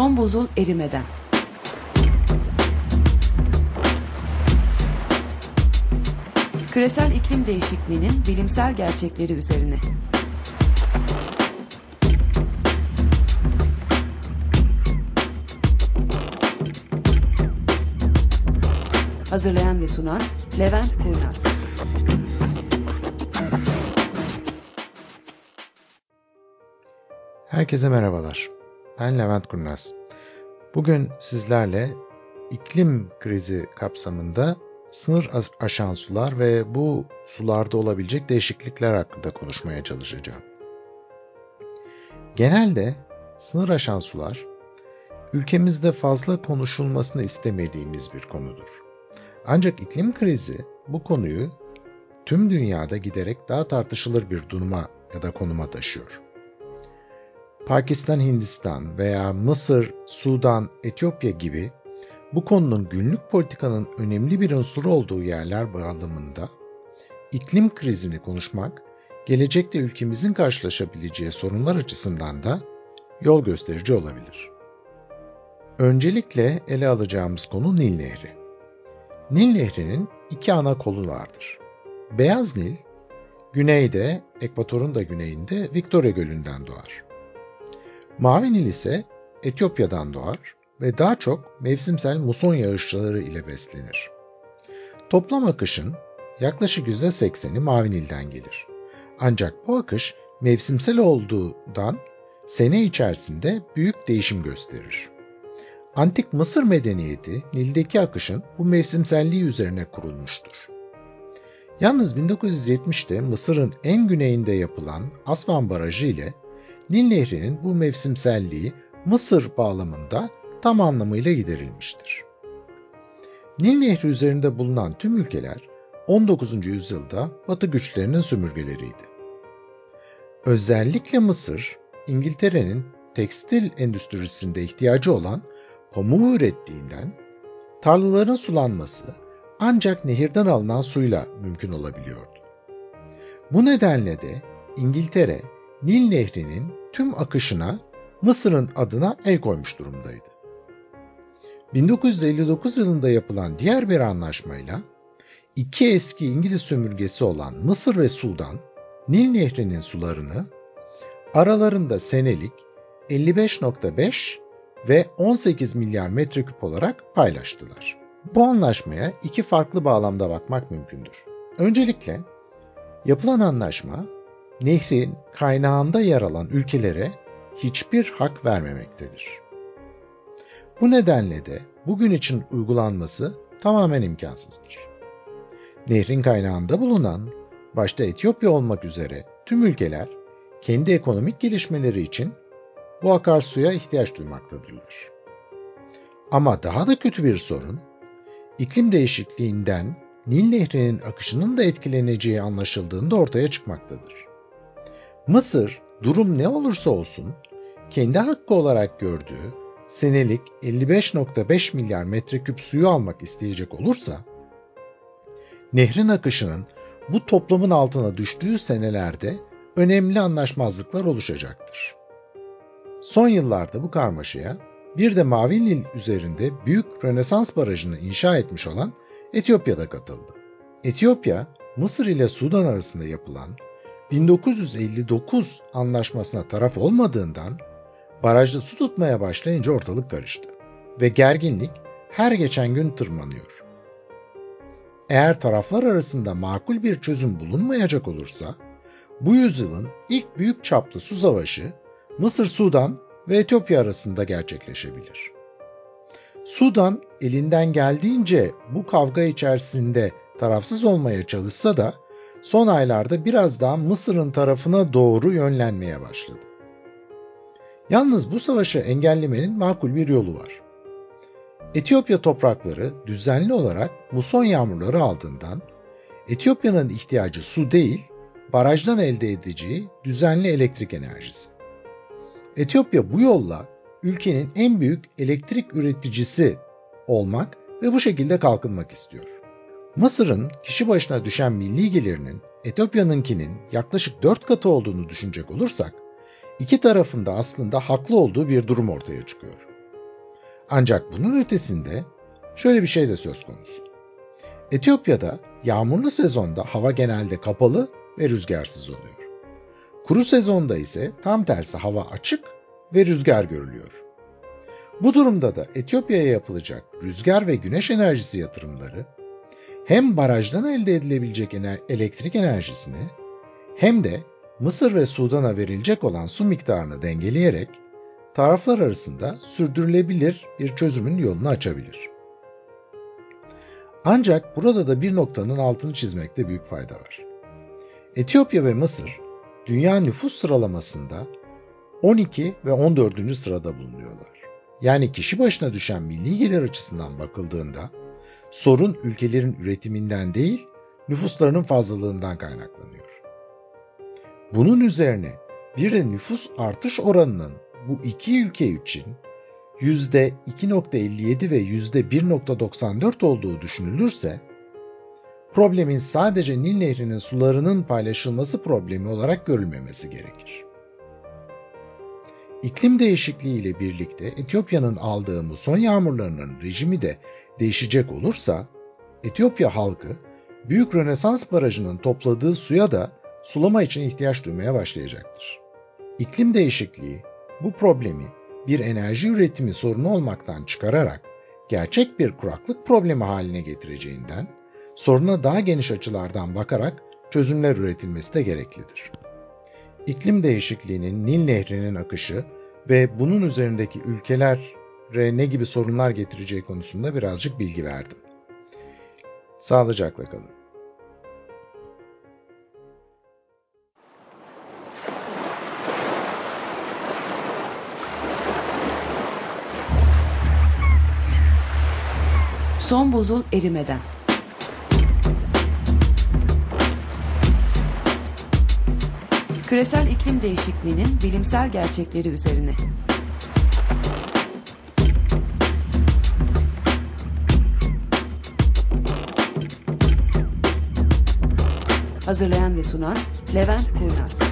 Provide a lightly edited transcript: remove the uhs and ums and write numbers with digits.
son buzul erimeden. Küresel iklim değişikliğinin bilimsel gerçekleri üzerine. Hazırlayan ve sunan Levent Kurnaz. Herkese merhabalar. Ben Levent Kurnaz. Bugün sizlerle iklim krizi kapsamında sınır aşan sular ve bu sularda olabilecek değişiklikler hakkında konuşmaya çalışacağım. Genelde sınır aşan sular ülkemizde fazla konuşulmasını istemediğimiz bir konudur. Ancak iklim krizi bu konuyu tüm dünyada giderek daha tartışılır bir duruma ya da konuma taşıyor. Pakistan, Hindistan veya Mısır, Sudan, Etiyopya gibi bu konunun günlük politikanın önemli bir unsuru olduğu yerler bağlamında iklim krizini konuşmak, gelecekte ülkemizin karşılaşabileceği sorunlar açısından da yol gösterici olabilir. Öncelikle ele alacağımız konu Nil Nehri. Nil Nehri'nin iki ana kolu vardır. Beyaz Nil, güneyde, ekvatorun da güneyinde Victoria Gölü'nden doğar. Mavi Nil ise Etiyopya'dan doğar ve daha çok mevsimsel muson yağışları ile beslenir. Toplam akışın yaklaşık %80'i Mavi Nil'den gelir. Ancak bu akış mevsimsel olduğundan sene içerisinde büyük değişim gösterir. Antik Mısır medeniyeti Nil'deki akışın bu mevsimselliği üzerine kurulmuştur. Yalnız 1970'te Mısır'ın en güneyinde yapılan Asvan Barajı ile Nil Nehri'nin bu mevsimselliği Mısır bağlamında tam anlamıyla giderilmiştir. Nil Nehri üzerinde bulunan tüm ülkeler 19. yüzyılda Batı güçlerinin sömürgeleriydi. Özellikle Mısır, İngiltere'nin tekstil endüstrisinde ihtiyacı olan pamuğu ürettiğinden tarlaların sulanması ancak nehirden alınan suyla mümkün olabiliyordu. Bu nedenle de İngiltere, Nil Nehri'nin tüm akışına Mısır'ın adına el koymuş durumdaydı. 1959 yılında yapılan diğer bir anlaşmayla iki eski İngiliz sömürgesi olan Mısır ve Sudan, Nil Nehri'nin sularını aralarında senelik 55.5 ve 18 milyar metreküp olarak paylaştılar. Bu anlaşmaya iki farklı bağlamda bakmak mümkündür. Öncelikle yapılan anlaşma nehrin kaynağında yer alan ülkelere hiçbir hak vermemektedir. Bu nedenle de bugün için uygulanması tamamen imkansızdır. Nehrin kaynağında bulunan, başta Etiyopya olmak üzere tüm ülkeler kendi ekonomik gelişmeleri için bu akarsuya ihtiyaç duymaktadırlar. Ama daha da kötü bir sorun, iklim değişikliğinden Nil Nehri'nin akışının da etkileneceği anlaşıldığında ortaya çıkmaktadır. Mısır, durum ne olursa olsun, kendi hakkı olarak gördüğü senelik 55.5 milyar metreküp suyu almak isteyecek olursa, nehrin akışının bu toplamın altına düştüğü senelerde önemli anlaşmazlıklar oluşacaktır. Son yıllarda bu karmaşaya bir de Mavi Nil üzerinde Büyük Rönesans Barajı'nı inşa etmiş olan Etiyopya'da katıldı. Etiyopya, Mısır ile Sudan arasında yapılan 1959 anlaşmasına taraf olmadığından barajda su tutmaya başlayınca ortalık karıştı ve gerginlik her geçen gün tırmanıyor. Eğer taraflar arasında makul bir çözüm bulunmayacak olursa, bu yüzyılın ilk büyük çaplı su savaşı Mısır, Sudan ve Etiyopya arasında gerçekleşebilir. Sudan elinden geldiğince bu kavga içerisinde tarafsız olmaya çalışsa da son aylarda biraz daha Mısır'ın tarafına doğru yönlenmeye başladı. Yalnız bu savaşı engellemenin makul bir yolu var. Etiyopya toprakları düzenli olarak muson yağmurları aldığından Etiyopya'nın ihtiyacı su değil, barajdan elde edeceği düzenli elektrik enerjisi. Etiyopya bu yolla ülkenin en büyük elektrik üreticisi olmak ve bu şekilde kalkınmak istiyor. Mısır'ın kişi başına düşen milli gelirinin Etiyopya'nınkinin yaklaşık 4 katı olduğunu düşünecek olursak, iki tarafın da aslında haklı olduğu bir durum ortaya çıkıyor. Ancak bunun ötesinde şöyle bir şey de söz konusu. Etiyopya'da yağmurlu sezonda hava genelde kapalı ve rüzgarsız oluyor. Kuru sezonda ise tam tersi hava açık ve rüzgar görülüyor. Bu durumda da Etiyopya'ya yapılacak rüzgar ve güneş enerjisi yatırımları hem barajdan elde edilebilecek elektrik enerjisini hem de Mısır ve Sudan'a verilecek olan su miktarını dengeleyerek taraflar arasında sürdürülebilir bir çözümün yolunu açabilir. Ancak burada da bir noktanın altını çizmekte büyük fayda var. Etiyopya ve Mısır, dünya nüfus sıralamasında 12 ve 14. sırada bulunuyorlar. Yani kişi başına düşen milli gelir açısından bakıldığında, sorun ülkelerin üretiminden değil, nüfuslarının fazlalığından kaynaklanıyor. Bunun üzerine bir de nüfus artış oranının bu iki ülke için %2.57 ve %1.94 olduğu düşünülürse, problemin sadece Nil Nehri'nin sularının paylaşılması problemi olarak görülmemesi gerekir. İklim değişikliği ile birlikte Etiyopya'nın aldığı muson yağmurlarının rejimi de değişecek olursa, Etiyopya halkı Büyük Rönesans Barajı'nın topladığı suya da sulama için ihtiyaç duymaya başlayacaktır. İklim değişikliği bu problemi bir enerji üretimi sorunu olmaktan çıkararak gerçek bir kuraklık problemi haline getireceğinden, soruna daha geniş açılardan bakarak çözümler üretilmesi de gereklidir. İklim değişikliğinin Nil Nehri'nin akışı ve bunun üzerindeki ülkelere ne gibi sorunlar getireceği konusunda birazcık bilgi verdim. Sağlıcakla kalın. Son buzul erimeden. Küresel iklim değişikliğinin bilimsel gerçekleri üzerine. Hazırlayan ve sunan Levent Kurnaz.